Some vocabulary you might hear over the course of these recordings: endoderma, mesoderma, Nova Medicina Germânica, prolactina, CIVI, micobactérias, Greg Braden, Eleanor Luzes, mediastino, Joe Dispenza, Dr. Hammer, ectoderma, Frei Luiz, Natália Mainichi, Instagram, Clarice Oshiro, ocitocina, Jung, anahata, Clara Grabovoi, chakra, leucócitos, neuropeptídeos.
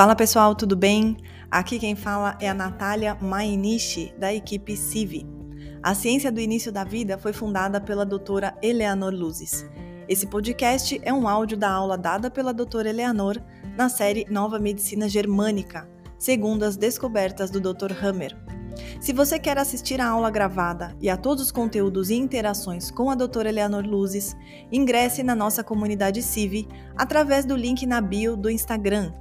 Fala pessoal, tudo bem? Aqui quem fala é a Natália Mainichi, da equipe CIVI. A ciência do início da vida foi fundada pela doutora Eleanor Luzes. Esse podcast é um áudio da aula dada pela doutora Eleanor na série Nova Medicina Germânica, segundo as descobertas do Dr. Hammer. Se você quer assistir a aula gravada e a todos os conteúdos e interações com a doutora Eleanor Luzes, ingresse na nossa comunidade CIVI através do link na bio do Instagram,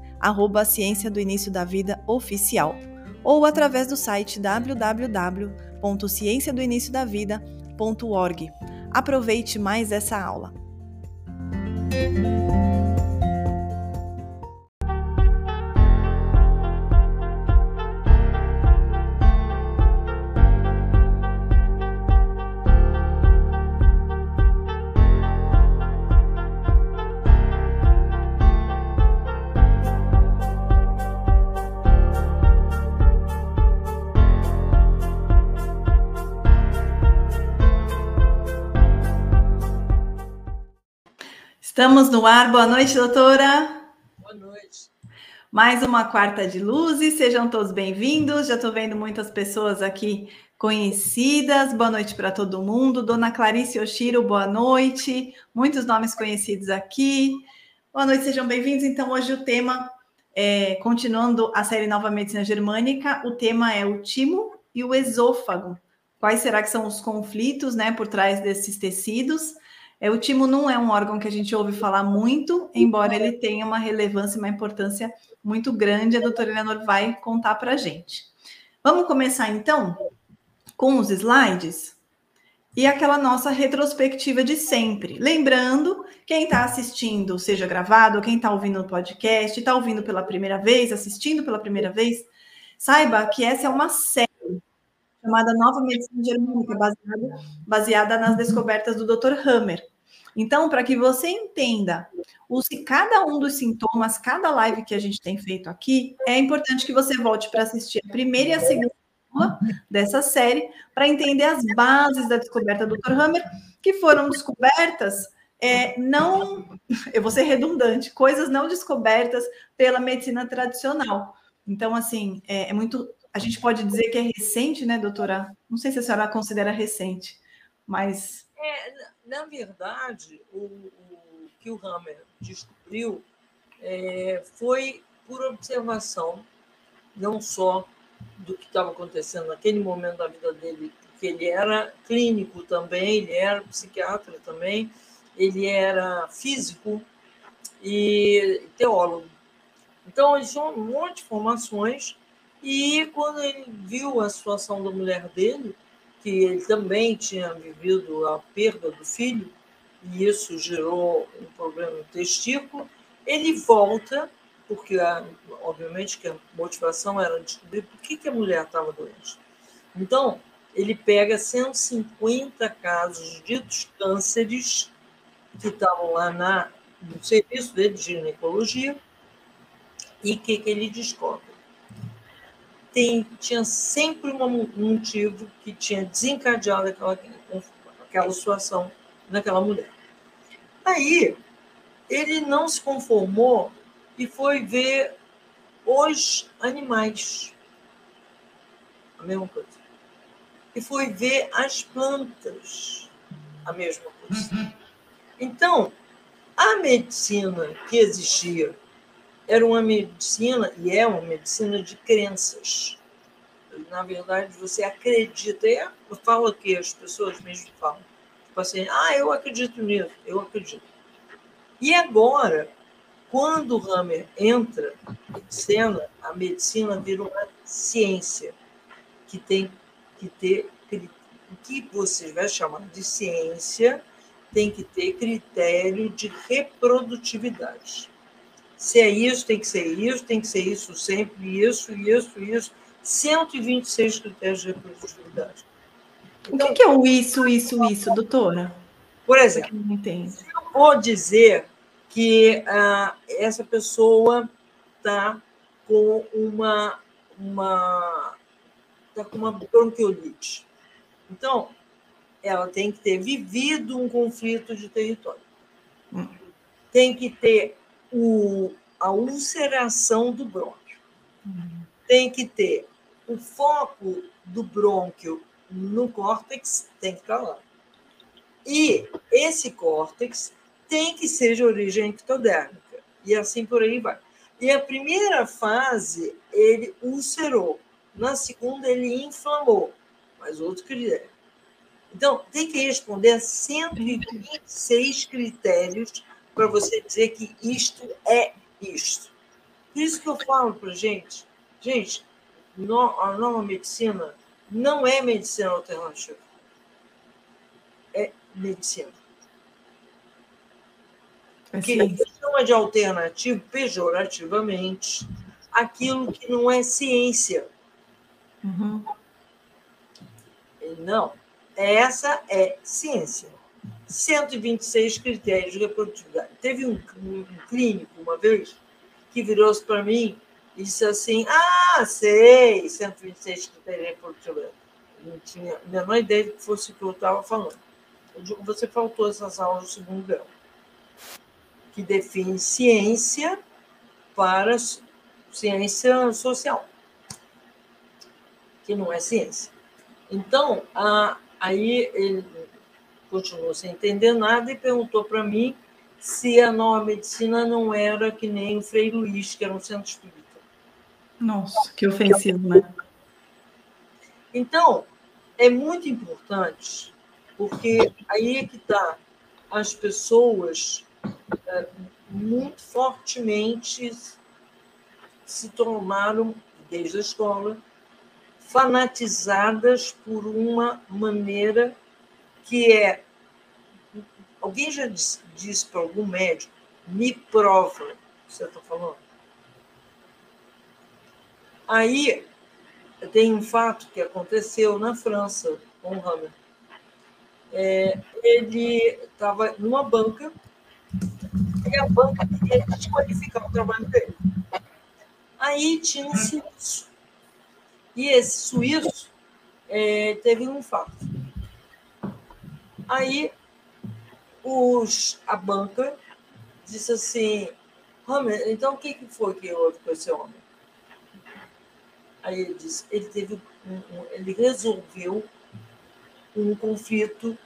@ciência do início da vida oficial, ou através do site www.cienciadoiniciodavida.org. Aproveite mais essa aula. Estamos no ar. Boa noite, doutora. Boa noite. Mais uma quarta de luzes. Sejam todos bem-vindos. Já estou vendo muitas pessoas aqui conhecidas. Boa noite para todo mundo. Dona Clarice Oshiro, boa noite. Muitos nomes conhecidos aqui. Boa noite, sejam bem-vindos. Então, hoje o tema é, continuando a série Nova Medicina Germânica, o tema é o timo e o esôfago. Quais será que são os conflitos, né, por trás desses tecidos? O timo não é um órgão que a gente ouve falar muito, embora ele tenha uma relevância e uma importância muito grande. A doutora Eleanor vai contar para a gente. Vamos começar, então, com os slides e aquela nossa retrospectiva de sempre. Lembrando, quem está assistindo, seja gravado, quem está ouvindo o podcast, está ouvindo pela primeira vez, assistindo pela primeira vez, saiba que essa é uma série chamada Nova Medicina Germânica, baseada nas descobertas do Dr. Hammer. Então, para que você entenda cada um dos sintomas, cada live que a gente tem feito aqui, é importante que você volte para assistir a primeira e a segunda aula dessa série, para entender as bases da descoberta do Dr. Hammer, que foram descobertas, eu vou ser redundante, coisas não descobertas pela medicina tradicional. Então, assim, é muito... A gente pode dizer que é recente, né, doutora? Não sei se a senhora considera recente, mas... Na verdade, o que o Hammer descobriu foi por observação, não só do que estava acontecendo naquele momento da vida dele, porque ele era clínico também, ele era psiquiatra também, ele era físico e teólogo. Então, ele tinha um monte de formações. E quando ele viu a situação da mulher dele, que ele também tinha vivido a perda do filho, e isso gerou um problema no testículo, ele volta, porque obviamente que a motivação era descobrir por que a mulher estava doente. Então, ele pega 150 casos de ditos cânceres que estavam lá no serviço dele de ginecologia, e o que ele descobre? Tinha sempre um motivo que tinha desencadeado aquela situação naquela mulher. Aí, ele não se conformou e foi ver os animais. A mesma coisa. E foi ver as plantas. A mesma coisa. Então, a medicina que existia era uma medicina, e é uma medicina de crenças. Na verdade, você acredita. Eu falo que as pessoas mesmo falam. Tipo assim, eu acredito nisso, eu acredito. E agora, quando o Hammer entra em cena, a medicina vira uma ciência, que tem que ter... O que você vai chamar de ciência tem que ter critério de reprodutividade. Se é isso, tem que ser isso, sempre isso. 126 critérios de reprodutividade. Então, o que é o isso, doutora? Por exemplo, se eu vou dizer que essa pessoa está com uma bronquiolite. Então, ela tem que ter vivido um conflito de território. Tem que ter a ulceração do brônquio. Tem que ter o foco do brônquio no córtex, tem que estar lá. E esse córtex tem que ser de origem ectodérmica. E assim por aí vai. E a primeira fase, ele ulcerou. Na segunda, ele inflamou. Mas outro critério. Então, tem que responder a 126 critérios para você dizer que isto é isto. Por isso que eu falo para a gente, a nova medicina não é medicina alternativa. É medicina. Porque eles chamam de alternativo, pejorativamente, aquilo que não é ciência. Uhum. Não. Essa é ciência. 126 critérios de reprodutividade. Teve um clínico, uma vez, que virou-se para mim e disse assim, 126 critérios de reprodutividade. Não tinha a menor ideia de que fosse o que eu estava falando. Eu digo, você faltou essas aulas do segundo grau. Que define ciência para ciência social, que não é ciência. Então, aí ele continuou sem entender nada e perguntou para mim se a nova medicina não era que nem o Frei Luiz, que era um centro espírita. Nossa, que ofensivo, né? Então, é muito importante, porque aí é que está as pessoas muito fortemente se tornaram, desde a escola, fanatizadas por uma maneira que é... Alguém já disse para algum médico, me prova o que você está falando? Aí tem um fato que aconteceu na França, com o Hammer. Ele estava numa banca e a banca queria desqualificar o trabalho dele. Aí tinha um suíço. E esse suíço teve um infarto. Aí a banca disse assim, então o que foi que houve com esse homem? Aí ele disse, ele resolveu um conflito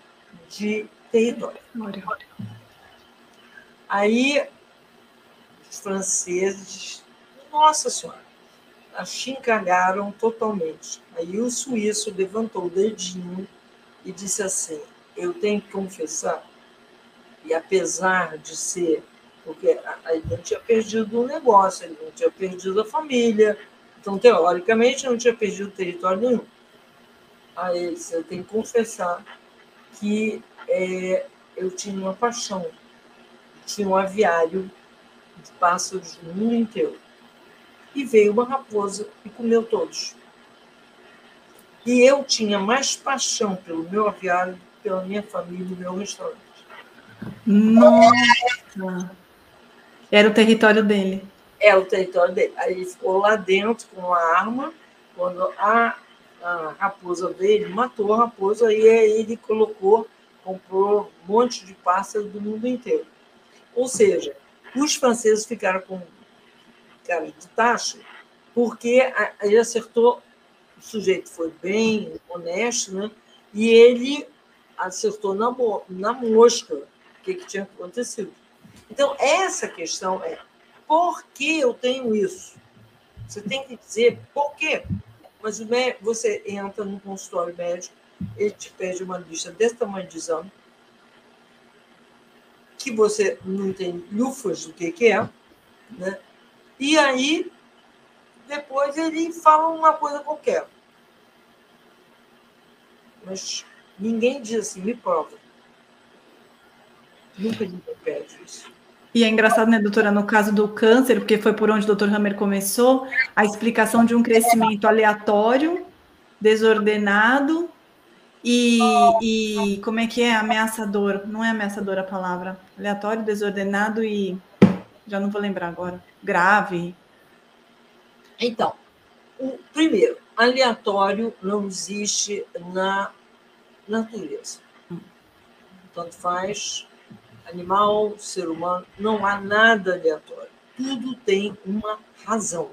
de território. Aí os franceses, nossa senhora, achincalharam totalmente. Aí o suíço levantou o dedinho e disse assim, eu tenho que confessar, e apesar de ser, porque ele não tinha perdido um negócio, ele não tinha perdido a família, então, teoricamente, não tinha perdido território nenhum. Aí ele disse, eu tenho que confessar que eu tinha uma paixão. Tinha um aviário de pássaros no mundo inteiro. E veio uma raposa e comeu todos. E eu tinha mais paixão pelo meu aviário, pela minha família e meu restaurante. Nossa! Era o território dele. Era o território dele. Aí ele ficou lá dentro com a arma. Quando a raposa dele matou a raposa, e aí ele comprou um monte de pássaros do mundo inteiro. Ou seja, os franceses ficaram com cara de tacho, porque ele acertou, o sujeito foi bem honesto, né? E ele acertou na mosca o que tinha acontecido. Então, essa questão é, por que eu tenho isso? Você tem que dizer por quê. Mas você entra no consultório médico, ele te pede uma lista desse tamanho de exame, que você não tem lufas do que é, né? E aí, depois ele fala uma coisa qualquer. Mas ninguém diz assim, me prova. Nunca ninguém pede isso. E é engraçado, né, doutora, no caso do câncer, porque foi por onde o Dr. Hammer começou, a explicação de um crescimento aleatório, desordenado, E como é que é? Ameaçador. Não é ameaçador a palavra. Aleatório, desordenado e... Já não vou lembrar agora. Grave. Então, primeiro, aleatório não existe na natureza. Tanto faz animal, ser humano, não há nada aleatório. tudo tem uma razão.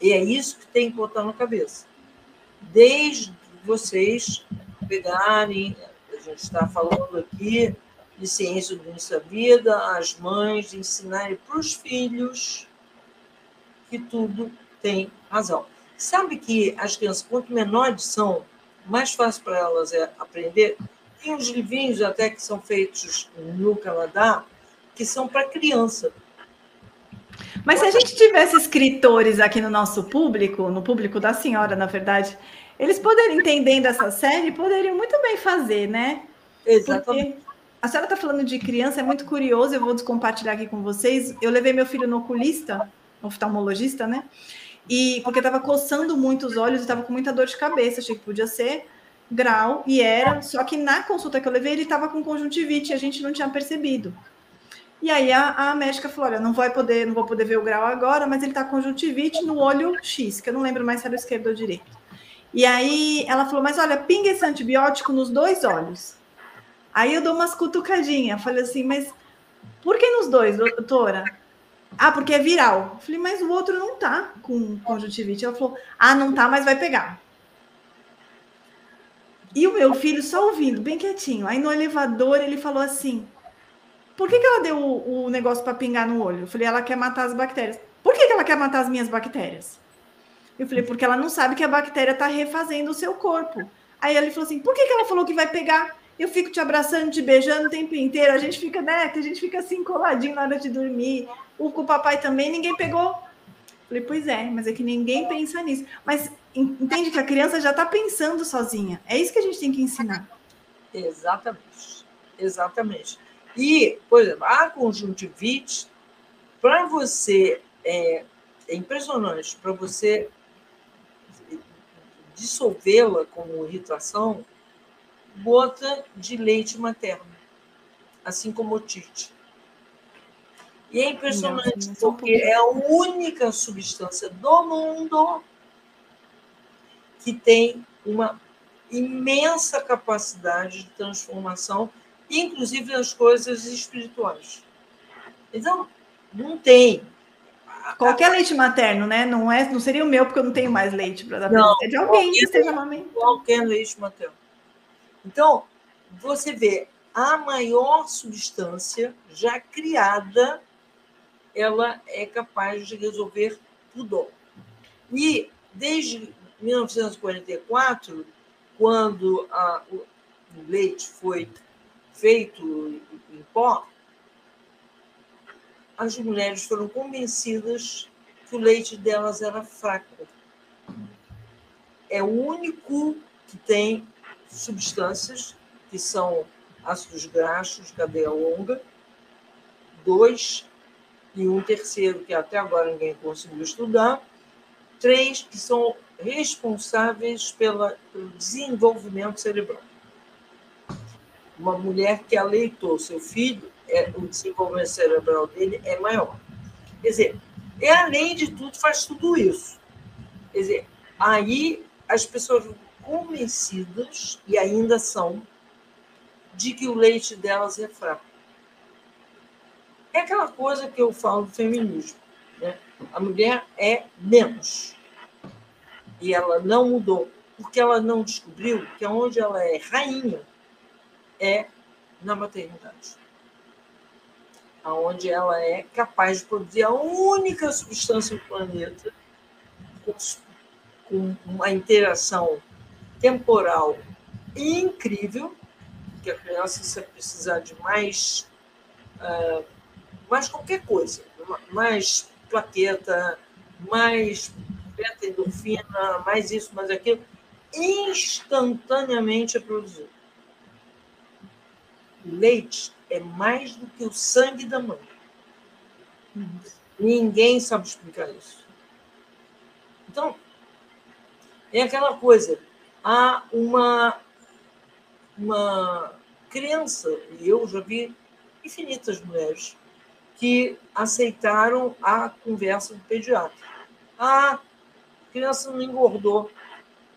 E é isso que tem que botar na cabeça. Desde vocês pegarem, a gente está falando aqui de ciência do início da vida, as mães ensinarem para os filhos que tudo tem razão. Sabe que as crianças, quanto menores são, mais fácil para elas é aprender. Tem uns livrinhos até que são feitos no Canadá, que são para criança. Mas se a gente tivesse escritores aqui no nosso público, no público da senhora, na verdade, eles poderiam, entendendo essa série, poderiam muito bem fazer, né? Exatamente. Porque a senhora está falando de criança, é muito curioso, eu vou compartilhar aqui com vocês. Eu levei meu filho no oculista, oftalmologista, né? E porque estava coçando muito os olhos, estava com muita dor de cabeça, achei que podia ser grau, e era, só que na consulta que eu levei, ele estava com conjuntivite, a gente não tinha percebido. E aí a médica falou, olha, não vou poder ver o grau agora, mas ele está com conjuntivite no olho X, que eu não lembro mais se era o esquerdo ou o direito. E aí ela falou, mas olha, pinga esse antibiótico nos dois olhos. Aí eu dou umas cutucadinhas, falei assim, mas por que nos dois, doutora? Ah, porque é viral. Eu falei, mas o outro não tá com conjuntivite. Ela falou, ah, não tá, mas vai pegar. E o meu filho só ouvindo, bem quietinho. Aí no elevador ele falou assim, por que ela deu o negócio para pingar no olho? Eu falei, ela quer matar as bactérias. Por que ela quer matar as minhas bactérias? Eu falei, porque ela não sabe que a bactéria tá refazendo o seu corpo. Aí ele falou assim, por que ela falou que vai pegar? Eu fico te abraçando, te beijando o tempo inteiro. A gente fica, né? A gente fica assim, coladinho na hora de dormir. O papai também, ninguém pegou. Falei, pois é, mas é que ninguém pensa nisso. Mas entende que a criança já está pensando sozinha. É isso que a gente tem que ensinar. Exatamente. Exatamente. E, por exemplo, a conjuntivite, para você, é impressionante, para você dissolvê-la como irritação, gota de leite materno, assim como otite. E é impressionante, porque é a única substância do mundo que tem uma imensa capacidade de transformação, inclusive nas coisas espirituais. Então, não tem. Qualquer leite materno, né? Não seria o meu, porque eu não tenho mais leite para dar. Não, é de alguém que esteja amamentando. Qualquer leite materno. Então, você vê, a maior substância já criada, ela é capaz de resolver tudo. E desde 1944, quando o leite foi feito em pó, as mulheres foram convencidas que o leite delas era fraco. É o único que tem substâncias que são ácidos graxos, cadeia longa, 2, e um terceiro, que até agora ninguém conseguiu estudar, 3, que são responsáveis pelo desenvolvimento cerebral. Uma mulher que aleitou seu filho, o desenvolvimento cerebral dele é maior. Quer dizer, além de tudo, faz tudo isso. Quer dizer, aí as pessoas convencidas, e ainda são, de que o leite delas é fraco. É aquela coisa que eu falo do feminismo, né? A mulher é menos. E ela não mudou, porque ela não descobriu que onde ela é rainha é na maternidade. Onde ela é capaz de produzir a única substância do planeta com uma interação temporal incrível, que a criança, se precisar de mais qualquer coisa, mais plaqueta, mais beta-endorfina, mais isso, mais aquilo, instantaneamente é produzido. O leite é mais do que o sangue da mãe. Ninguém sabe explicar isso. Então, é aquela coisa, há uma crença, e eu já vi infinitas mulheres que aceitaram a conversa do pediatra. Ah, criança não engordou.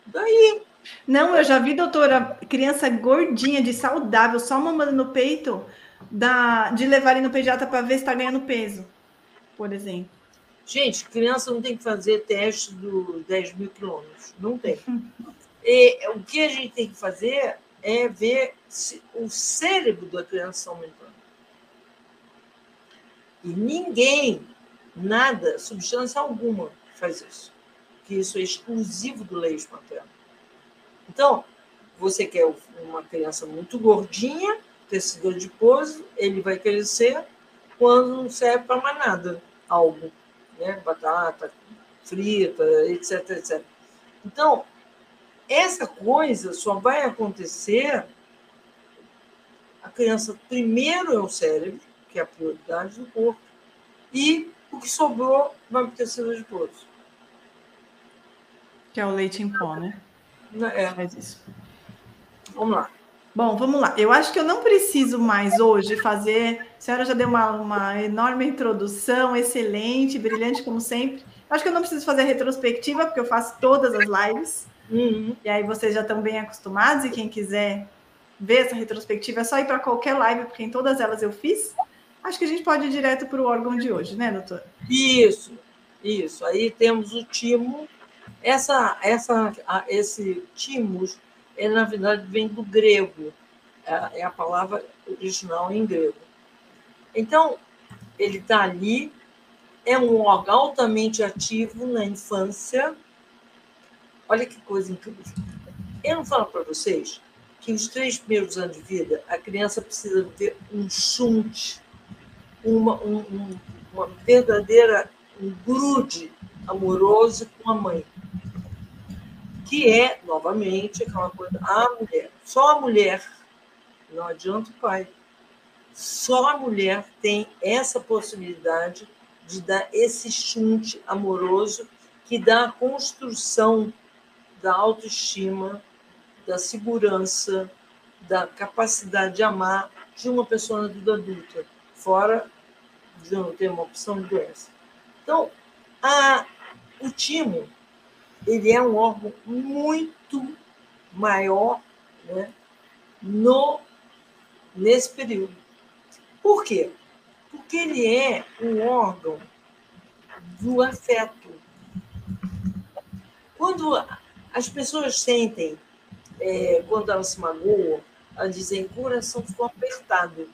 Daí. Não, eu já vi, doutora, criança gordinha, de saudável, só mamando no peito, de levarem no pediatra para ver se está ganhando peso. por exemplo? Gente, criança não tem que fazer teste dos 10 mil quilômetros, não tem. E o que a gente tem que fazer é ver se o cérebro da criança está aumentando. E ninguém, nada, substância alguma faz isso. Porque isso é exclusivo do leite materno. Então, você quer uma criança muito gordinha, tecido adiposo, ele vai crescer quando não serve para mais nada, algo, né? Batata frita, etc, etc. Então, essa coisa só vai acontecer, a criança primeiro é o cérebro, que é a prioridade do corpo, e o que sobrou vai para o tecido adiposo. Que é o leite em pó, né? É. Faz isso. Vamos lá. Bom, vamos lá. Eu acho que eu não preciso mais hoje fazer... A senhora já deu uma enorme introdução, excelente, brilhante, como sempre. Acho que eu não preciso fazer a retrospectiva, porque eu faço todas as lives. Uhum. E aí vocês já estão bem acostumados. E quem quiser ver essa retrospectiva, é só ir para qualquer live, porque em todas elas eu fiz. Acho que a gente pode ir direto para o órgão de hoje, né, doutora? Isso, isso. Aí temos o timo. Esse timos... Ele, na verdade, vem do grego. É a palavra original em grego. Então, ele está ali. É um órgão altamente ativo na infância. Olha que coisa incrível. Eu não falo para vocês que nos 3 primeiros anos de vida, a criança precisa ter um chute, uma verdadeira grude amoroso com a mãe. Que é, novamente, aquela coisa, a mulher, só a mulher, não adianta o pai, só a mulher tem essa possibilidade de dar esse chute amoroso que dá a construção da autoestima, da segurança, da capacidade de amar de uma pessoa na vida adulta, fora de não ter uma opção de doença. Então, o timo, ele é um órgão muito maior, né, nesse período. Por quê? Porque ele é um órgão do afeto. Quando as pessoas sentem, quando elas se magoam, elas dizem que o coração ficou apertado.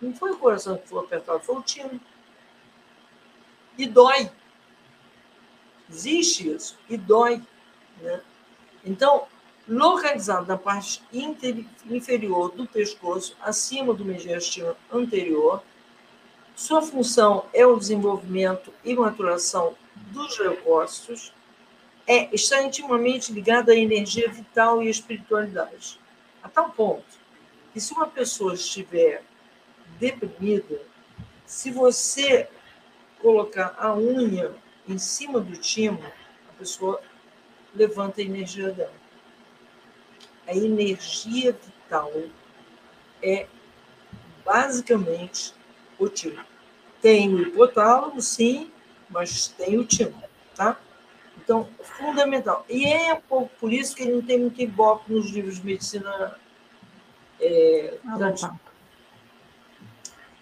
Não foi o coração que ficou apertado, foi o timo. E dói. Existe isso e dói, né? Então, localizado na parte inferior do pescoço, acima do mediastino anterior, sua função é o desenvolvimento e maturação dos leucócitos, está intimamente ligada à energia vital e à espiritualidade. A tal ponto que se uma pessoa estiver deprimida, se você colocar a unha em cima do timo, a pessoa levanta a energia dela. A energia vital é basicamente o timo. Tem o hipotálamo, sim, mas tem o timo, tá? Então, fundamental. E é um pouco por isso que ele não tem muito ibope nos livros de medicina tradicional.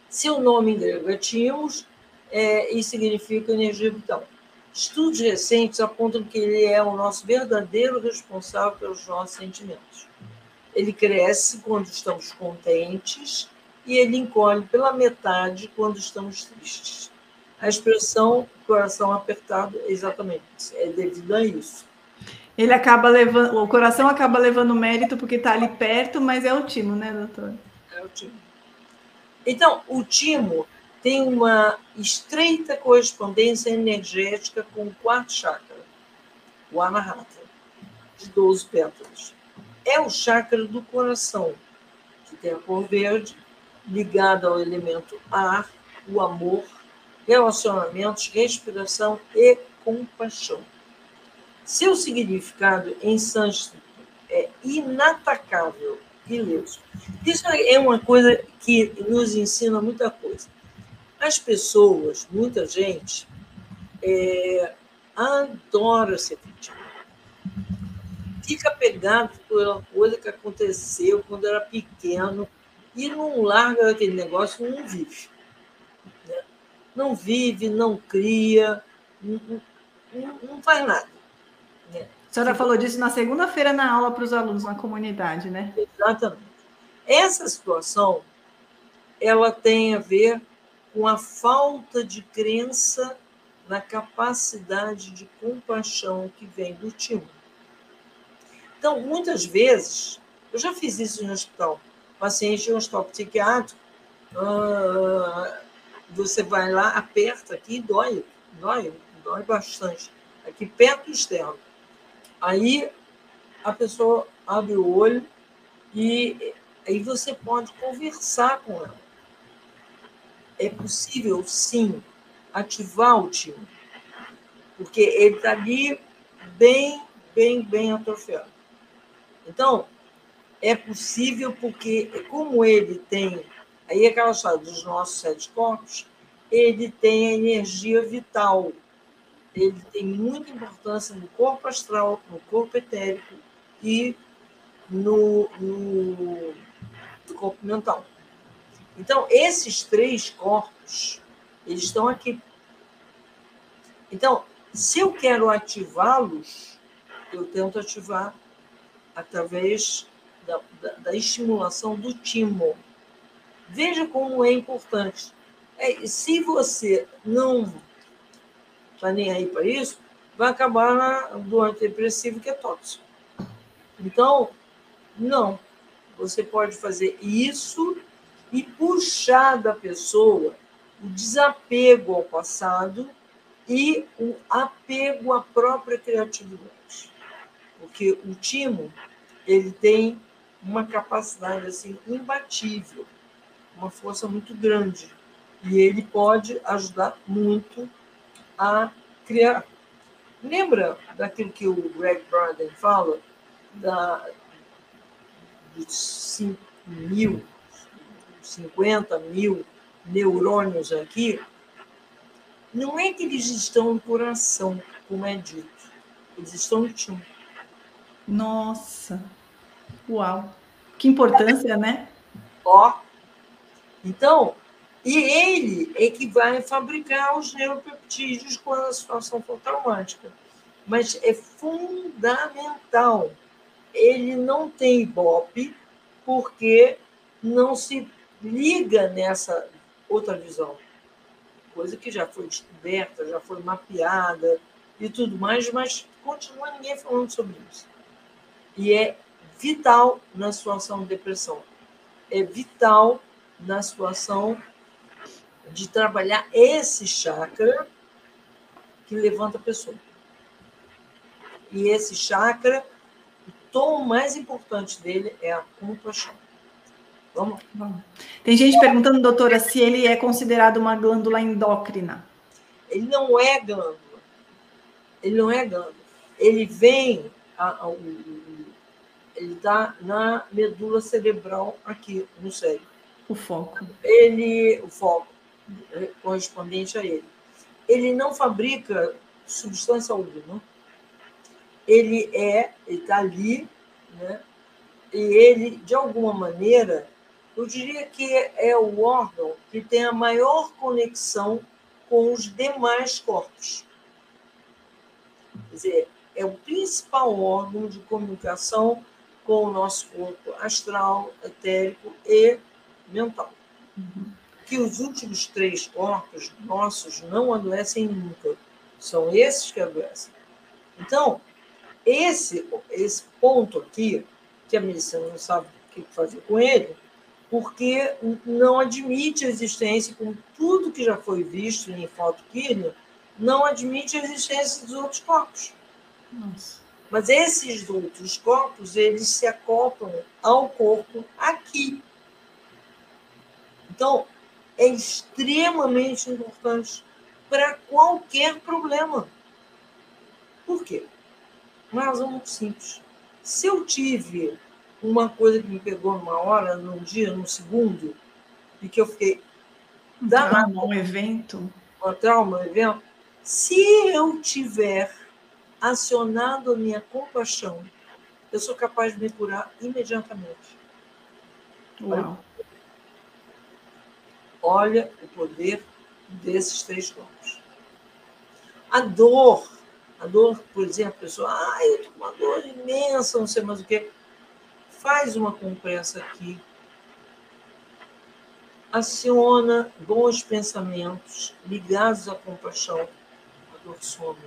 Seu nome em grego é timos, e significa energia vital. Estudos recentes apontam que ele é o nosso verdadeiro responsável pelos nossos sentimentos. Ele cresce quando estamos contentes e ele encolhe pela metade quando estamos tristes. A expressão coração apertado é exatamente isso, é devido a isso. Ele acaba levando, o coração acaba levando mérito porque está ali perto, mas é o timo, né, doutora? É o timo. Então, o timo tem uma estreita correspondência energética com o quarto chakra, o anahata, de 12 pétalas. É o chakra do coração, que tem a cor verde, ligada ao elemento ar, o amor, relacionamentos, respiração e compaixão. Seu significado em sânscrito é inatacável, ileso. Isso é uma coisa que nos ensina muita coisa. As pessoas, muita gente, adora ser vítima. Fica pegado pela coisa que aconteceu quando era pequeno e não larga aquele negócio e não vive, né? não vive, não cria, não faz nada. Né? A senhora falou disso na segunda-feira na aula para os alunos na comunidade, né? Exatamente. Essa situação, ela tem a ver com a falta de crença na capacidade de compaixão que vem do timo. Então, muitas vezes, eu já fiz isso no hospital, paciente no hospital psiquiátrico, você vai lá, aperta aqui e dói bastante, aqui perto do externo. Aí a pessoa abre o olho e aí você pode conversar com ela. É possível, sim, ativar o timo, porque ele está ali bem atrofiado. Então, é possível porque, como ele tem, aí aquela história dos nossos 7 corpos, ele tem a energia vital, ele tem muita importância no corpo astral, no corpo etérico e no corpo mental. Então, esses 3 corpos, eles estão aqui. Então, se eu quero ativá-los, eu tento ativar através da estimulação do timo. Veja como é importante. Se você não está nem aí para isso, vai acabar no antidepressivo que é tóxico. Então, não. Você pode fazer isso e puxar da pessoa o desapego ao passado e o apego à própria criatividade. Porque o timo, ele tem uma capacidade assim, imbatível, uma força muito grande. E ele pode ajudar muito a criar. Lembra daquilo que o Greg Braden fala? Dos 5 mil, 50 mil neurônios aqui? Não é que eles estão no coração, como é dito. Eles estão no timo. Nossa! Uau! Que importância, né? Ó! Então, e ele é que vai fabricar os neuropeptídeos quando a situação for traumática. Mas é fundamental. Ele não tem ibope porque não se liga nessa outra visão. Coisa que já foi descoberta, já foi mapeada e tudo mais, mas continua ninguém falando sobre isso. E é vital na situação de depressão. É vital na situação de trabalhar esse chakra que levanta a pessoa. E esse chakra, o tom mais importante dele é a compaixão. Vamos lá. Tem gente perguntando, doutora, se ele é considerado uma glândula endócrina. Ele não é glândula. Ele não é glândula. Ele vem... ele está na medula cerebral aqui, no cérebro. O foco. O foco correspondente a ele. Ele não fabrica substância alguma. Ele está ali, né? E ele, de alguma maneira, eu diria que é o órgão que tem a maior conexão com os demais corpos. Quer dizer, é o principal órgão de comunicação com o nosso corpo astral, etérico e mental. Uhum. Que os últimos 3 corpos nossos não adoecem nunca. São esses que adoecem. Então, esse ponto aqui, que a medicina não sabe o que fazer com ele, porque não admite a existência, com tudo que já foi visto em fotoquímica, não admite a existência dos outros corpos. Nossa. Mas esses outros corpos, eles se acoplam ao corpo aqui. Então, é extremamente importante para qualquer problema. Por quê? Uma razão muito simples. Se eu tive uma coisa que me pegou numa hora, num dia, num segundo, e que eu fiquei... Um trauma, um evento. Se eu tiver acionado a minha compaixão, eu sou capaz de me curar imediatamente. Uau. Olha o poder desses três corpos. A dor, por exemplo, a pessoa, eu estou com uma dor imensa, não sei mais o quê. Faz uma compressa aqui, aciona bons pensamentos ligados à compaixão, a dor some.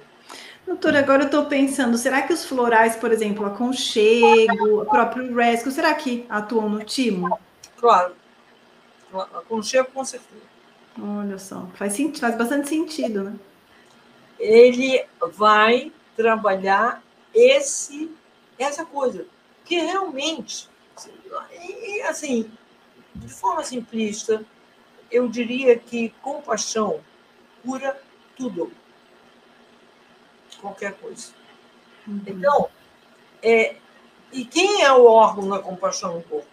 Doutora, agora eu estou pensando, será que os florais, por exemplo, aconchego, o próprio rescue, será que atuam no timo? Claro, aconchego com certeza. Olha só, faz bastante sentido, né? Ele vai trabalhar essa coisa, que realmente, assim, de forma simplista, eu diria que compaixão cura tudo, qualquer coisa. Uhum. Então, e quem é o órgão da compaixão no corpo?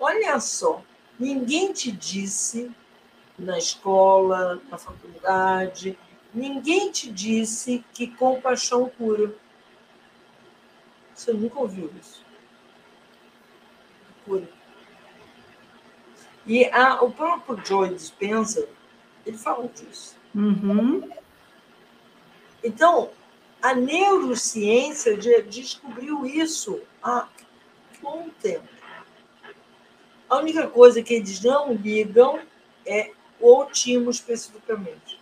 Olha só, ninguém te disse na escola, na faculdade, ninguém te disse que compaixão cura. Você nunca ouviu isso. Cura. E o próprio Joe Dispenza, ele falou disso. Uhum. Então, a neurociência descobriu isso há bom tempo. A única coisa que eles não ligam é o timo especificamente.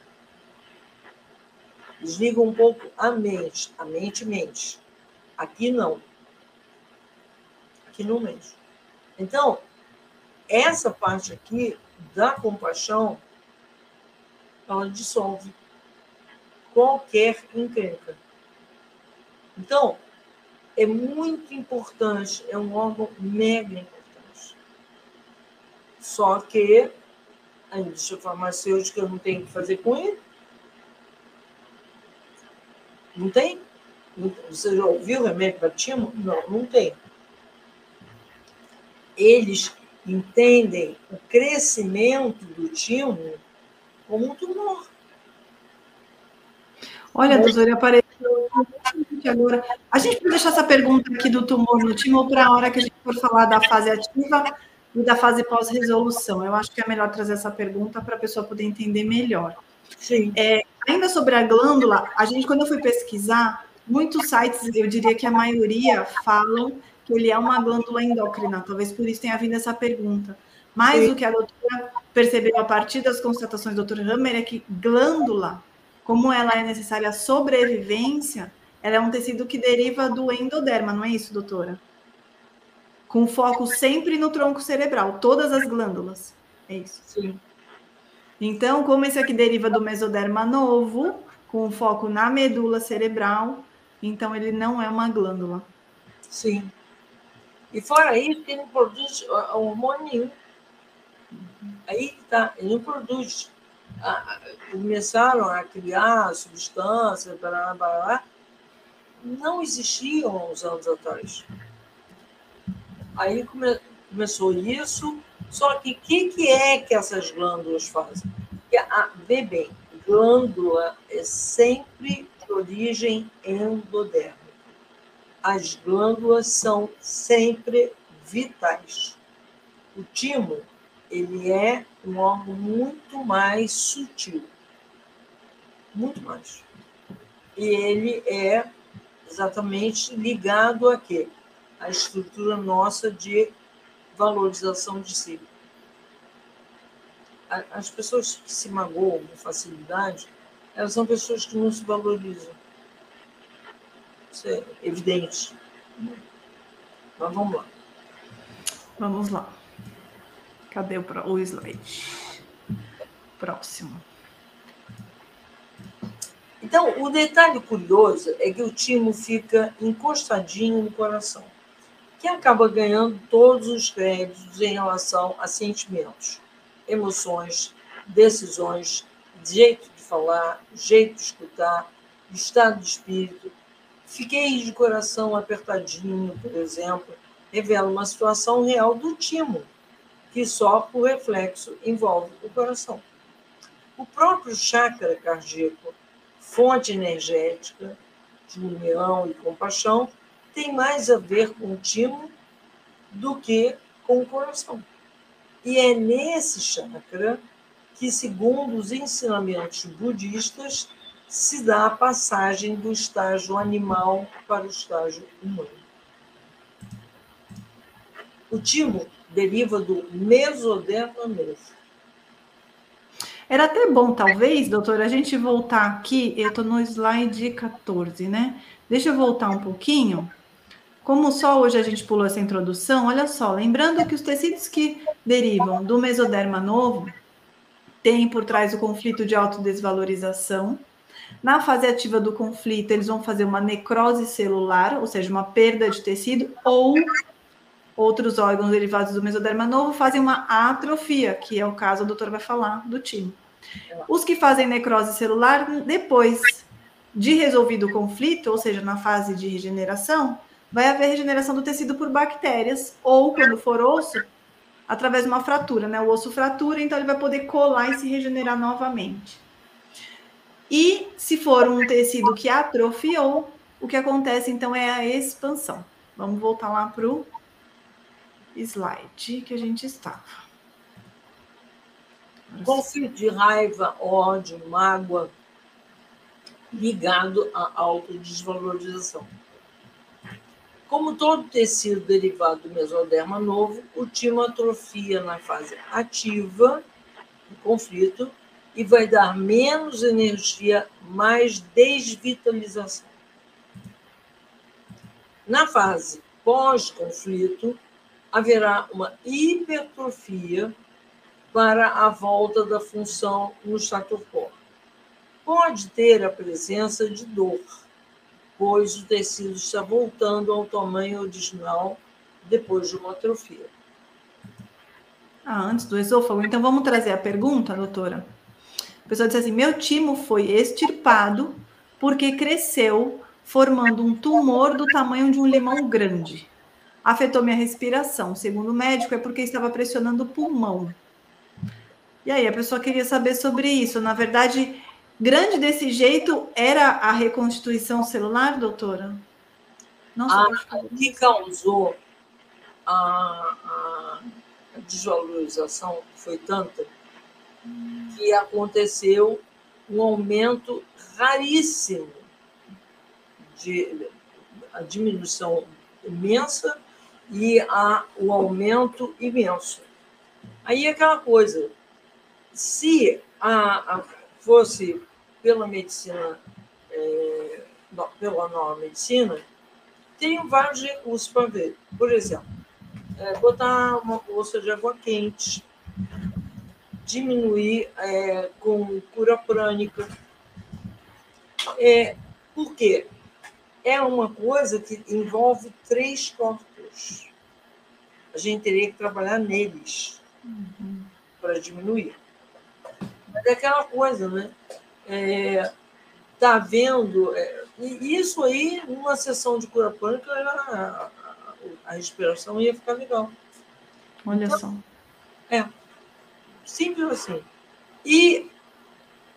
Eles ligam um pouco a mente. A mente mente. Aqui não. Aqui não mente. Então, essa parte aqui da compaixão, ela dissolve qualquer encrenca. Então, é muito importante, é um órgão mega importante. Só que a indústria farmacêutica não tem o que fazer com ele. Não tem? Você já ouviu remédio para timo? Não, não tem. Eles entendem o crescimento do timo como um tumor. Olha, doutora, apareceu agora. A gente pode deixar essa pergunta aqui do tumor no timo para a hora que a gente for falar da fase ativa e da fase pós-resolução. Eu acho que é melhor trazer essa pergunta para a pessoa poder entender melhor. Sim. Ainda sobre a glândula, a gente, quando eu fui pesquisar, muitos sites, eu diria que a maioria, falam que ele é uma glândula endócrina. Talvez por isso tenha vindo essa pergunta. Mas sim, o que a doutora percebeu a partir das constatações do Dr. Hammer é que glândula, como ela é necessária à sobrevivência, ela é um tecido que deriva do endoderma, não é isso, doutora? Com foco sempre no tronco cerebral, todas as glândulas. É isso? Sim. Então, como esse aqui deriva do mesoderma novo, com foco na medula cerebral, então ele não é uma glândula. Sim. E fora isso, ele não produz hormônio nenhum. Aí que tá, ele não produz. Começaram a criar substâncias, blá. Não existiam uns anos atrás. Aí começou isso, só que o que é que essas glândulas fazem? Vê bem, glândula é sempre de origem endodérmica. As glândulas são sempre vitais. O timo, ele é um órgão muito mais sutil. Muito mais. E ele é exatamente ligado a quê? A estrutura nossa de valorização de si. As pessoas que se magoam com facilidade, elas são pessoas que não se valorizam. Isso é evidente. Mas vamos lá. Vamos lá. Cadê o slide? Próximo. Então, o detalhe curioso é que o timo fica encostadinho no coração, que acaba ganhando todos os créditos em relação a sentimentos, emoções, decisões, jeito de falar, jeito de escutar, estado de espírito. Fiquei de coração apertadinho, por exemplo, revela uma situação real do timo, que só por reflexo envolve o coração. O próprio chakra cardíaco, fonte energética de união e compaixão, tem mais a ver com o timo do que com o coração. E é nesse chakra que, segundo os ensinamentos budistas, se dá a passagem do estágio animal para o estágio humano. O timo deriva do mesodermameso. Era até bom, talvez, doutora, a gente voltar aqui. Eu estou no slide 14, né? Deixa eu voltar um pouquinho. Como só hoje a gente pulou essa introdução, olha só, lembrando que os tecidos que derivam do mesoderma novo têm por trás o conflito de autodesvalorização. Na fase ativa do conflito, eles vão fazer uma necrose celular, ou seja, uma perda de tecido, ou outros órgãos derivados do mesoderma novo fazem uma atrofia, que é o caso, o doutor vai falar, do timo. Os que fazem necrose celular, depois de resolvido o conflito, ou seja, na fase de regeneração, vai haver regeneração do tecido por bactérias, ou, quando for osso, através de uma fratura, né? O osso fratura, então ele vai poder colar e se regenerar novamente. E, se for um tecido que atrofiou, o que acontece, então, é a expansão. Vamos voltar lá para o slide que a gente estava. Conflito de raiva, ódio, mágoa, ligado à autodesvalorização. Como todo tecido derivado do mesoderma novo, o timo atrofia na fase ativa do conflito e vai dar menos energia, mais desvitalização. Na fase pós-conflito, haverá uma hipertrofia para a volta da função no chato-corpo. Pode ter a presença de dor, pois o tecido está voltando ao tamanho original depois de uma atrofia. Ah, antes do esôfago. Então, vamos trazer a pergunta, doutora? A pessoa disse assim, meu timo foi extirpado porque cresceu formando um tumor do tamanho de um limão grande. Afetou minha respiração. Segundo o médico, é porque estava pressionando o pulmão. E aí, a pessoa queria saber sobre isso. Na verdade, grande desse jeito era a reconstituição celular, doutora? Não sei. O que causou a desvalorização foi tanta que aconteceu um aumento raríssimo de a diminuição imensa e o aumento imenso. Aí é aquela coisa, se fosse pela medicina, pela nova medicina, tem vários recursos para ver. Por exemplo, botar uma bolsa de água quente, diminuir com cura prânica. Por quê? É uma coisa que envolve 3 corpos. A gente teria que trabalhar neles para diminuir. Mas é aquela coisa, né? Tá vendo... e isso aí, numa sessão de cura prânica, a respiração ia ficar legal. Olha então, só. Simples assim. E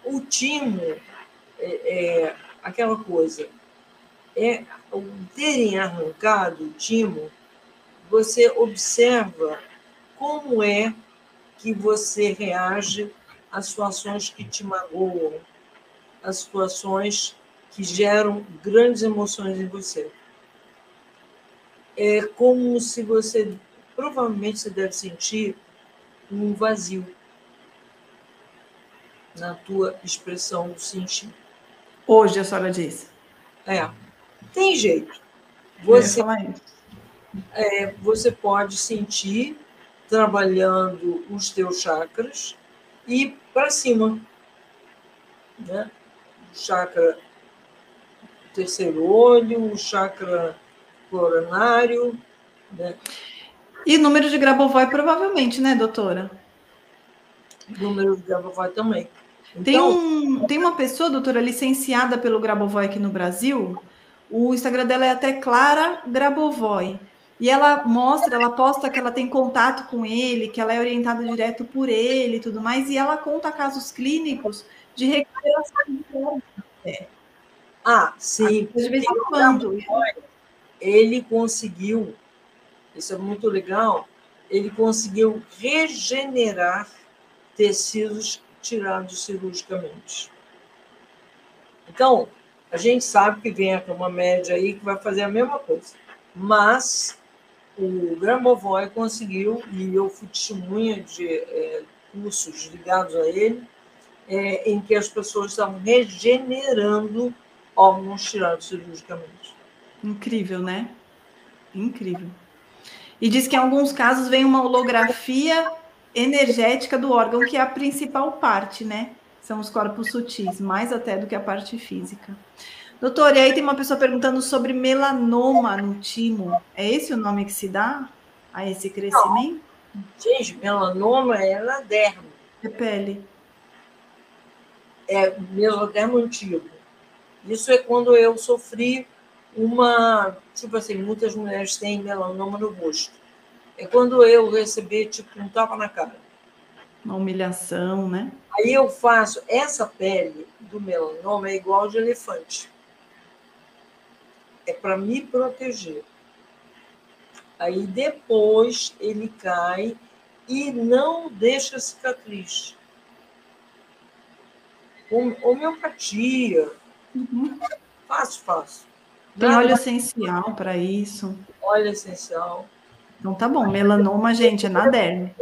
o timo, aquela coisa... terem arrancado o timo, você observa como é que você reage às situações que te magoam, às situações que geram grandes emoções em você. É como se você, provavelmente você deve sentir um vazio na tua expressão do sentir. Hoje a senhora diz. Tem jeito. Você pode sentir trabalhando os teus chakras e para cima. Né? O chakra terceiro olho, o chakra coronário. Né? E número de Grabovoi provavelmente, né, doutora? Número de Grabovoi também. Então, tem uma pessoa, doutora, licenciada pelo Grabovoi aqui no Brasil... O Instagram dela é até Clara Grabovoi. E ela mostra, ela posta que ela tem contato com ele, que ela é orientada direto por ele e tudo mais, e ela conta casos clínicos de recuperação. Ah, sim. De vez em quando. Ele conseguiu, isso é muito legal, ele conseguiu regenerar tecidos tirados cirurgicamente. Então, a gente sabe que vem uma média aí que vai fazer a mesma coisa, mas o Grabovoi conseguiu, e eu fui testemunha de cursos ligados a ele, em que as pessoas estavam regenerando órgãos tirados cirurgicamente. Incrível, né? Incrível. E diz que em alguns casos vem uma holografia energética do órgão, que é a principal parte, né? São os corpos sutis, mais até do que a parte física. Doutor, e aí tem uma pessoa perguntando sobre melanoma no timo. É esse o nome que se dá a esse crescimento? Não. Gente, melanoma é na derma. É pele. É mesoderma antigo. Isso é quando eu sofri uma... Tipo assim, muitas mulheres têm melanoma no rosto. É quando eu recebi, tipo, um tapa na cara. Uma humilhação, né? Aí eu faço... Essa pele do melanoma é igual de elefante. É para me proteger. Aí depois ele cai e não deixa cicatriz. Homeopatia. Uhum. Fácil, fácil. Tem óleo essencial para isso. Óleo essencial. Então tá bom, melanoma, gente, é na derme.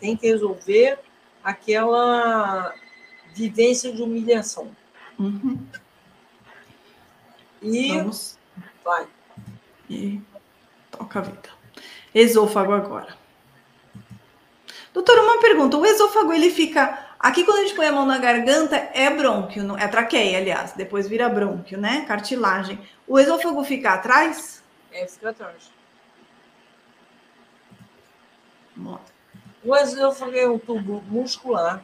Tem que resolver aquela vivência de humilhação. Uhum. E vamos. Vai. E toca a vida. Esôfago agora. Doutora, uma pergunta. O esôfago, ele fica... Aqui, quando a gente põe a mão na garganta, é brônquio, é traqueia, aliás. Depois vira brônquio, né? Cartilagem. O esôfago fica atrás? É, fica atrás. O esôfago é um tubo muscular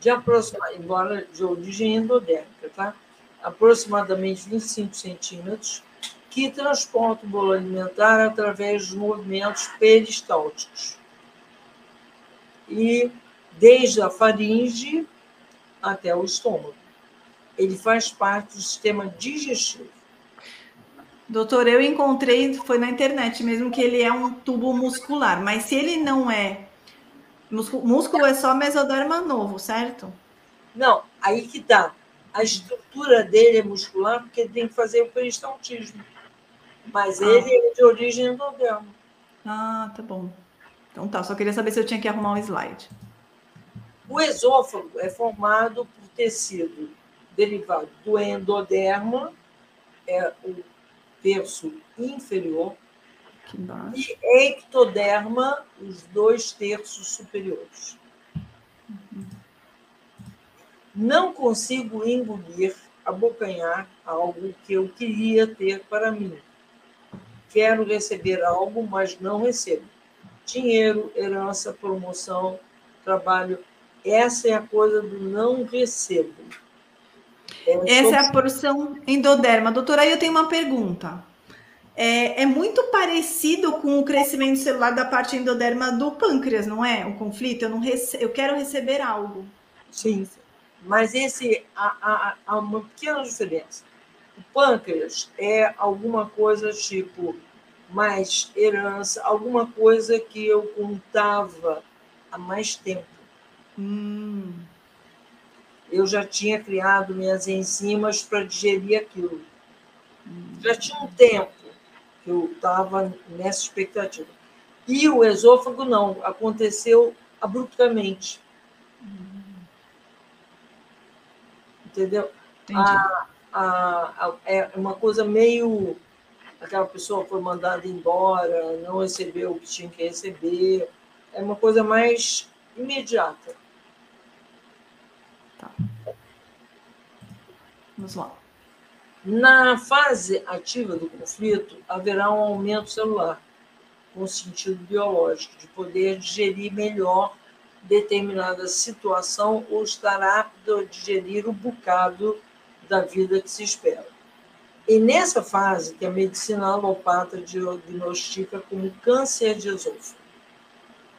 de aproximadamente, embora de origem endodérmica, tá? Aproximadamente 25 centímetros, que transporta o bolo alimentar através dos movimentos peristálticos. E... desde a faringe até o estômago. Ele faz parte do sistema digestivo. Doutor, eu encontrei, foi na internet mesmo, que ele é um tubo muscular, mas se ele não é... Músculo é só mesoderma novo, certo? Não, aí que tá. A estrutura dele é muscular porque ele tem que fazer o peristaltismo. Mas ele é de origem endoderma. Ah, tá bom. Então tá, só queria saber se eu tinha que arrumar um slide. O esôfago é formado por tecido derivado do endoderma, é o terço inferior, e ectoderma, os dois terços superiores. Uhum. Não consigo engolir, abocanhar algo que eu queria ter para mim. Quero receber algo, mas não recebo. Dinheiro, herança, promoção, trabalho... Essa é a coisa do não recebo. Essa é a porção endoderma. Doutora, aí eu tenho uma pergunta. É muito parecido com o crescimento celular da parte endoderma do pâncreas, não é? O conflito, eu quero receber algo. Sim, mas há uma pequena diferença. O pâncreas é alguma coisa tipo mais herança, alguma coisa que eu contava há mais tempo. Eu já tinha criado minhas enzimas para digerir aquilo. Já tinha um tempo que eu estava nessa expectativa. E o esôfago não, aconteceu abruptamente. Entendeu? É uma coisa meio... Aquela pessoa foi mandada embora, não recebeu o que tinha que receber. É uma coisa mais imediata. Tá. Vamos lá. Na fase ativa do conflito, haverá um aumento celular, com sentido biológico, de poder digerir melhor determinada situação ou estar apto a digerir o bocado da vida que se espera. E nessa fase que a medicina alopata diagnostica como câncer de esôfago.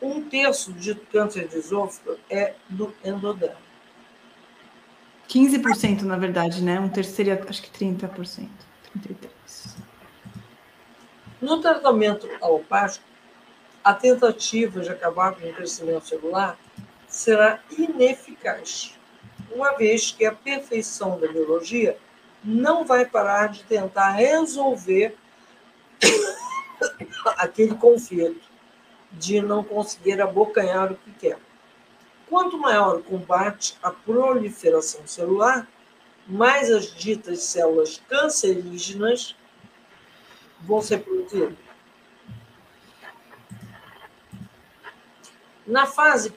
Um terço de câncer de esôfago é do endoderma. 15%, na verdade, né? Um terço seria, acho que 30%. 33%. No tratamento alopático, a tentativa de acabar com o crescimento celular será ineficaz, uma vez que a perfeição da biologia não vai parar de tentar resolver aquele conflito de não conseguir abocanhar o que quer. Quanto maior o combate à proliferação celular, mais as ditas células cancerígenas vão ser produzidas. Na fase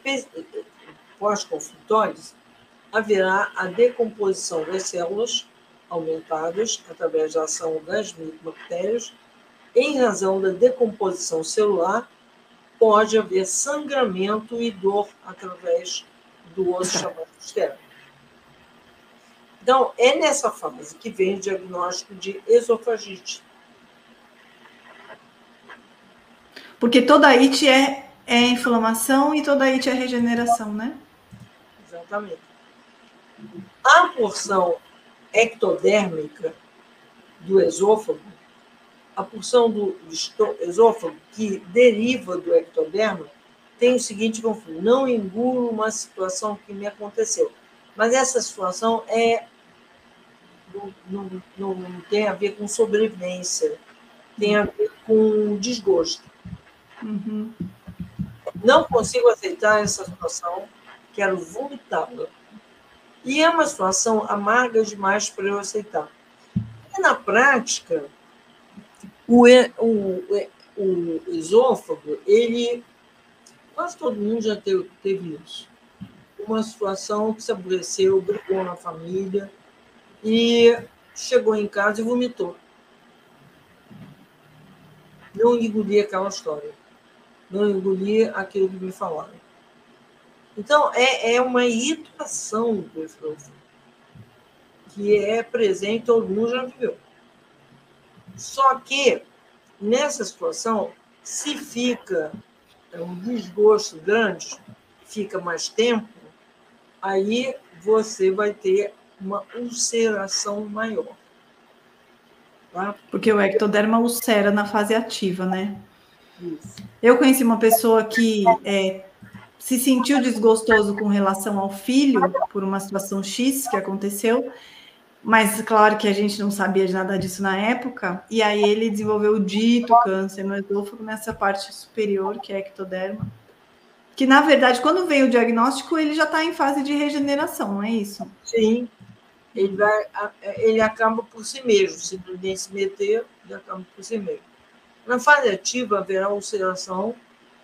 pós-conflitólise, haverá a decomposição das células aumentadas através da ação das micobactérias. Em razão da decomposição celular, pode haver sangramento e dor através do osso chamado externo. Então, é nessa fase que vem o diagnóstico de esofagite. Porque toda it é inflamação e toda it é regeneração, né? Exatamente. A porção ectodérmica do esôfago, a porção do esôfago que deriva do ectoderma, tem o seguinte conflito: não engulo uma situação que me aconteceu. Mas essa situação não tem a ver com sobrevivência, tem a ver com desgosto. Uhum. Não consigo aceitar essa situação, quero vomitá-la. E é uma situação amarga demais para eu aceitar. E na prática, o esôfago, ele, quase todo mundo já teve isso. Uma situação que se aborreceu, brigou na família e chegou em casa e vomitou. Não engoli aquela história. Não engoli aquilo que me falaram. Então, é uma irritação do esôfago que é presente, todo mundo já viveu. Só que, nessa situação, se fica um desgosto grande, fica mais tempo, aí você vai ter uma ulceração maior. Tá? Porque o ectoderma ulcera na fase ativa, né? Isso. Eu conheci uma pessoa que se sentiu desgostoso com relação ao filho por uma situação X que aconteceu, mas claro que a gente não sabia de nada disso na época, e aí ele desenvolveu o dito câncer no esôfago, nessa parte superior, que é ectoderma. Que, na verdade, quando vem o diagnóstico, ele já está em fase de regeneração, não é isso? Sim. Ele acaba por si mesmo. Se ninguém se meter, ele acaba por si mesmo. Na fase ativa, haverá ulceração,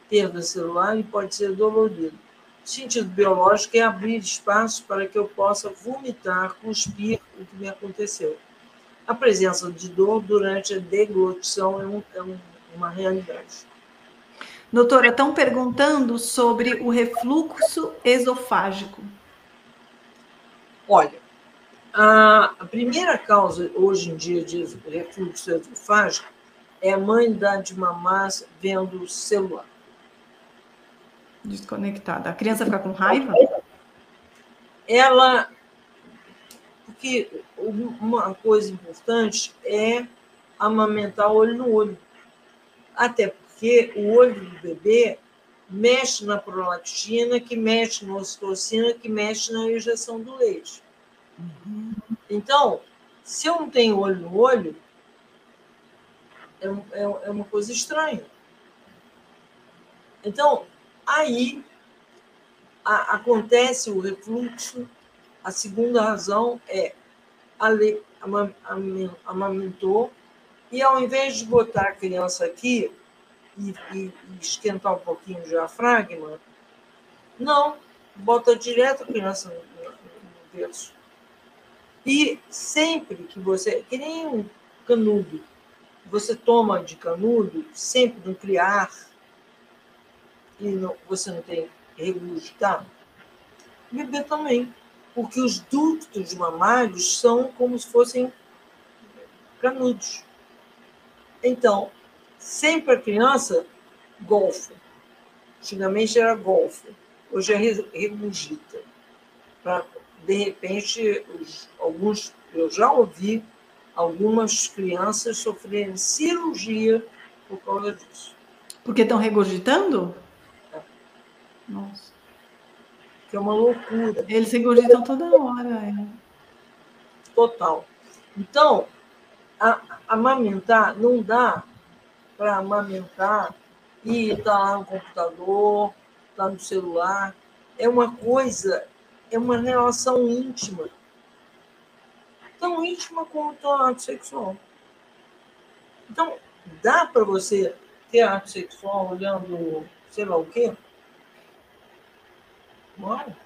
perda celular e pode ser dolorido. O sentido biológico é abrir espaço para que eu possa vomitar, cuspir o que me aconteceu. A presença de dor durante a deglutição é uma realidade. Doutora, estão perguntando sobre o refluxo esofágico. Olha, a primeira causa hoje em dia de refluxo esofágico é a mãe dar de mamar vendo o celular. Desconectada. A criança fica com raiva? Ela... Porque uma coisa importante é amamentar olho no olho. Até porque... Porque o olho do bebê mexe na prolactina, que mexe na ocitocina, que mexe na ejeção do leite. Uhum. Então, se eu não tenho olho no olho, é uma coisa estranha. Então, aí acontece o refluxo. A segunda razão é amamentou, e ao invés de botar a criança aqui, e esquentar um pouquinho o diafragma, não, bota direto a criança no berço. E sempre que você, que nem um canudo, você toma de canudo, sempre não criar, e não, você não tem regurgitar, bebê também, porque os ductos mamários são como se fossem canudos. Então, sempre a criança, golfa. Antigamente era golfa. Hoje é regurgita. De repente, alguns, eu já ouvi algumas crianças sofrerem cirurgia por causa disso. Porque estão regurgitando? Nossa. Que é uma loucura. Eles regurgitam toda hora. É. Total. Então, amamentar, não dá para amamentar e estar lá no computador, estar no celular. É uma coisa, é uma relação íntima. Tão íntima quanto o ato sexual. Então, dá para você ter ato sexual olhando sei lá o quê? Bora.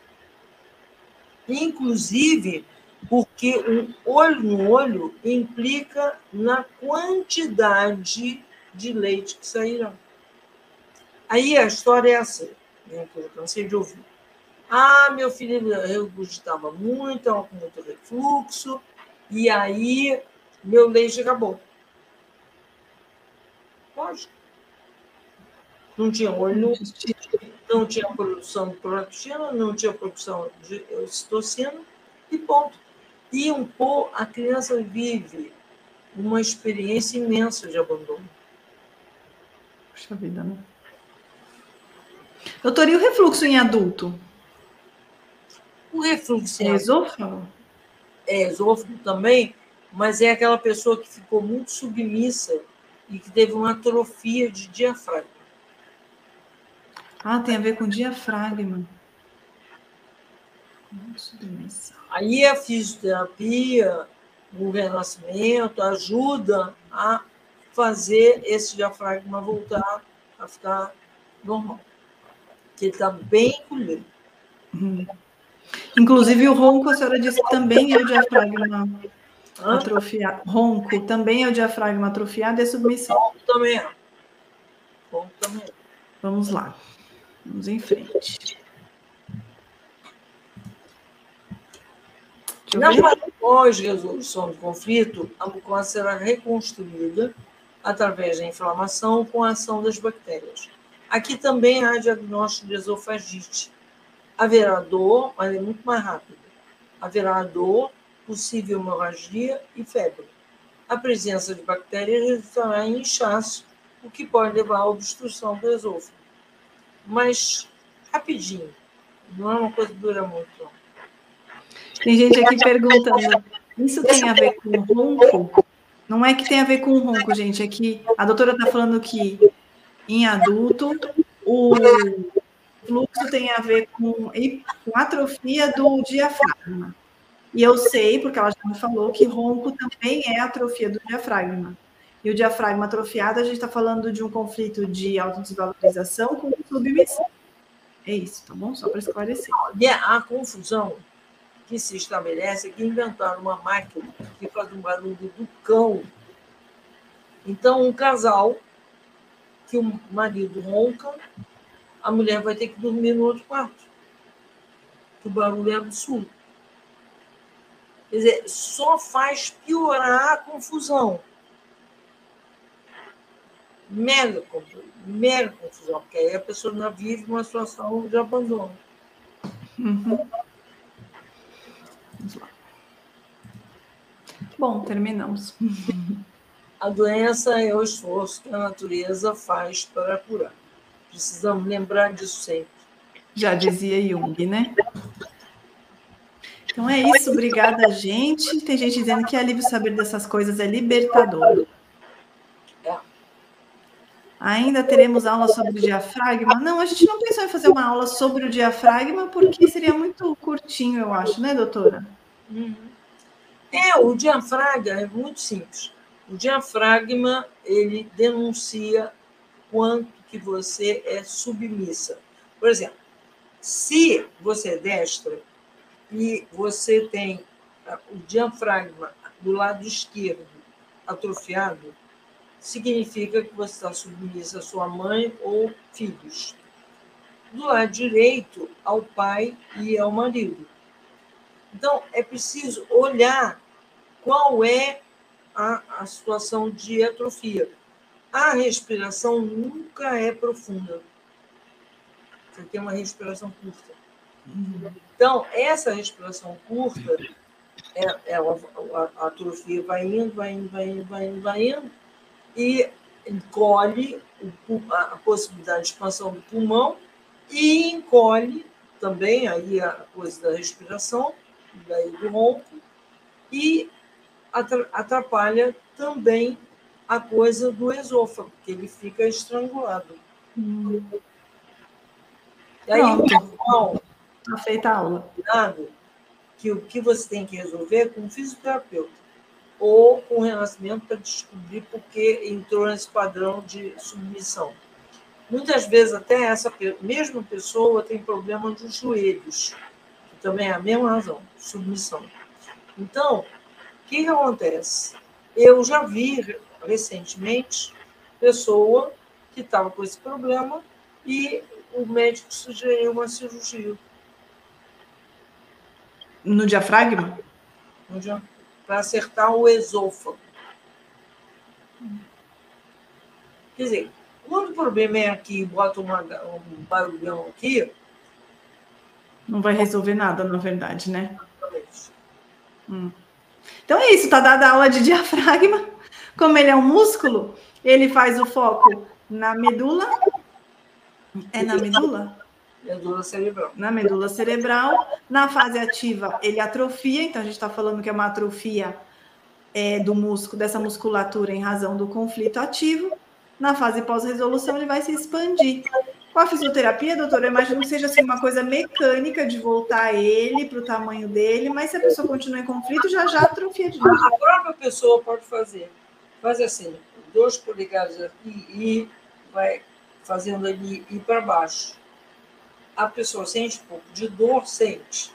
Inclusive, porque um olho no olho implica na quantidade de leite que sairá. Aí a história é assim, né, que eu cansei de ouvir. Ah, meu filho regurgitava muito, estava com muito refluxo, e aí meu leite acabou. Lógico. Não tinha olho, não tinha produção de prolactina, não tinha produção de ocitocina, e ponto. E um pouco a criança vive uma experiência imensa de abandono. Puxa vida, né? Doutor, e o refluxo em adulto? O refluxo é esôfago? É esôfago também, mas é aquela pessoa que ficou muito submissa e que teve uma atrofia de diafragma. Ah, tem a ver com diafragma. Submissa. Aí a fisioterapia, o renascimento, ajuda a fazer esse diafragma voltar a ficar normal. Porque ele está bem colhido. Inclusive, o ronco, a senhora disse que também é o diafragma atrofiado. Ronco também é o diafragma atrofiado, é submissão. Ronco também é. Ronco também é. Vamos lá. Vamos em frente. Na pós-resolução do conflito, a mucosa será reconstruída através da inflamação com a ação das bactérias. Aqui também há diagnóstico de esofagite. Haverá dor, mas é muito mais rápido. Haverá dor, possível hemorragia e febre. A presença de bactérias resultará em inchaço, o que pode levar à obstrução do esôfago. Mas rapidinho, não é uma coisa que dura muito. Não. Tem gente aqui perguntando, isso tem a ver com ronco? Não é que tem a ver com ronco, gente, é que a doutora está falando que em adulto o fluxo tem a ver com atrofia do diafragma. E eu sei, porque ela já me falou, que ronco também é atrofia do diafragma. E o diafragma atrofiado, a gente está falando de um conflito de autodesvalorização com submissão. É isso, tá bom? Só para esclarecer. E a confusão que se estabelece é que inventaram uma máquina que faz um barulho do cão. Então, um casal que o marido ronca, a mulher vai ter que dormir no outro quarto. O barulho é absurdo. Quer dizer, só faz piorar a confusão. Mega confusão, porque aí a pessoa não vive uma situação de abandono. Uhum. Vamos lá. Bom, terminamos. A doença é o esforço que a natureza faz para curar. Precisamos lembrar disso sempre. Já dizia Jung, né? Então é isso, obrigada, gente. Tem gente dizendo que é alívio saber dessas coisas, é libertador. Ainda teremos aula sobre o diafragma? Não, a gente não pensou em fazer uma aula sobre o diafragma, porque seria muito curtinho, eu acho, né, doutora? É, o diafragma é muito simples. O diafragma, ele denuncia quanto que você é submissa. Por exemplo, se você é destra e você tem o diafragma do lado esquerdo atrofiado, significa que você está submissa à sua mãe ou filhos. Do lado direito, ao pai e ao marido. Então, é preciso olhar qual é a situação de atrofia. A respiração nunca é profunda. Você tem uma respiração curta. Então, essa respiração curta, a atrofia vai indo, vai indo, vai indo, vai indo, vai indo. E encolhe a possibilidade de expansão do pulmão e encolhe também aí a coisa da respiração, daí do ronco, e atrapalha também a coisa do esôfago, que ele fica estrangulado. E aí, então, tá feita a aula. Que o que você tem que resolver é com um fisioterapeuta ou com o renascimento para descobrir por que entrou nesse padrão de submissão. Muitas vezes até essa mesma pessoa tem problema dos joelhos, que também é a mesma razão, submissão. Então, o que acontece? Eu já vi recentemente pessoa que estava com esse problema e o médico sugeriu uma cirurgia. No diafragma? No diafragma. Para acertar o esôfago. Quer dizer, quando o problema é aqui, bota um barulhão aqui... Não vai resolver nada, na verdade, né? Então é isso, tá dada a aula de diafragma. Como ele é um músculo, ele faz o foco na medula. É na medula? Medula cerebral. Na medula cerebral, na fase ativa, ele atrofia. Então, a gente está falando que é uma atrofia do músculo, dessa musculatura em razão do conflito ativo. Na fase pós-resolução, ele vai se expandir. Com a fisioterapia, doutora, eu imagino que seja assim, uma coisa mecânica de voltar ele para o tamanho dele, mas se a pessoa continua em conflito, já atrofia de novo. A própria pessoa pode fazer. Faz assim, 2 polegadas aqui e vai fazendo ali ir para baixo. A pessoa sente um pouco de dor, sente.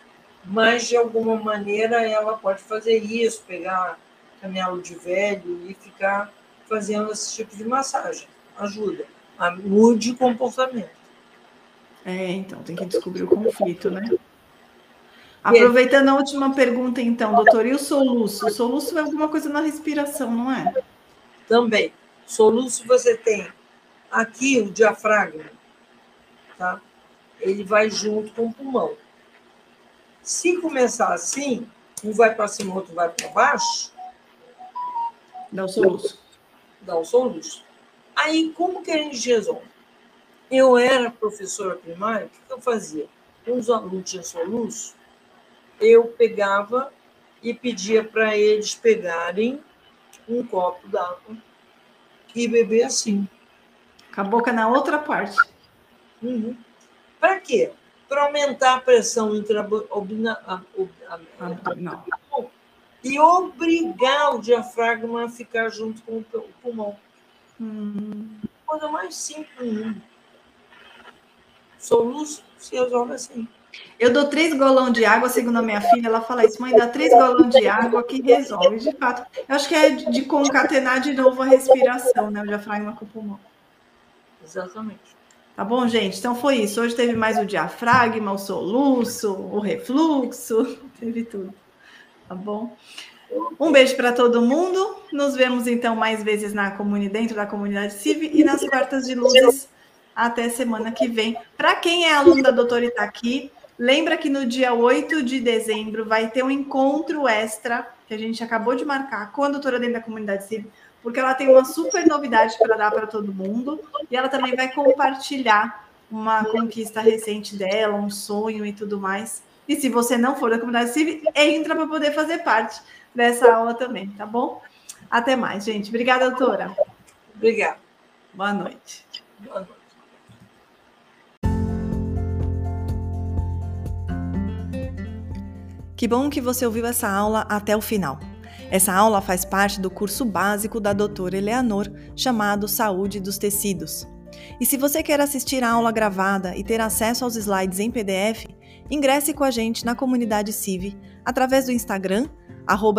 Mas, de alguma maneira, ela pode fazer isso, pegar canelo de velho e ficar fazendo esse tipo de massagem. Ajuda. Mude o comportamento. Então, tem que descobrir o conflito, né? Aproveitando a última pergunta, então, doutor, e o soluço? O soluço é alguma coisa na respiração, não é? Também. Soluço você tem aqui o diafragma, tá? Ele vai junto com o pulmão. Se começar assim, um vai para cima, o outro vai para baixo, dá um soluço. Aí, como que a gente resolve? Eu era professora primária, o que eu fazia? Quando os alunos tinham soluço, eu pegava e pedia para eles pegarem um copo d'água e beber assim. Com a boca na outra parte. Para quê? Para aumentar a pressão intraabdominal e obrigar o diafragma a ficar junto com o pulmão. Coisa mais simples. Soluço se resolve assim. Eu dou 3 golões de água, segundo a minha filha, ela fala isso, mãe, dá 3 golões de água que resolve, de fato. Eu acho que é de concatenar de novo a respiração, né? O diafragma com o pulmão. Exatamente. Tá bom, gente? Então foi isso. Hoje teve mais o diafragma, o soluço, o refluxo, teve tudo. Tá bom? Um beijo para todo mundo. Nos vemos, então, mais vezes dentro da comunidade CIVI e nas quartas de luzes até semana que vem. Para quem é aluno da doutora Itaqui, lembra que no dia 8 de dezembro vai ter um encontro extra que a gente acabou de marcar com a doutora dentro da comunidade CIVI, porque ela tem uma super novidade para dar para todo mundo, e ela também vai compartilhar uma conquista recente dela, um sonho e tudo mais. E se você não for da comunidade CIVI, entra para poder fazer parte dessa aula também, tá bom? Até mais, gente. Obrigada, doutora. Obrigada. Boa noite. Boa noite. Que bom que você ouviu essa aula até o final. Essa aula faz parte do curso básico da doutora Eleanor, chamado Saúde dos Tecidos. E se você quer assistir a aula gravada e ter acesso aos slides em PDF, ingresse com a gente na comunidade CIVI através do Instagram,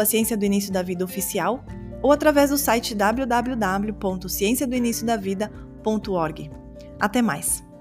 @Ciência do Início da Vida Oficial, ou através do site www.cienciadoiniciodavida.org. Até mais!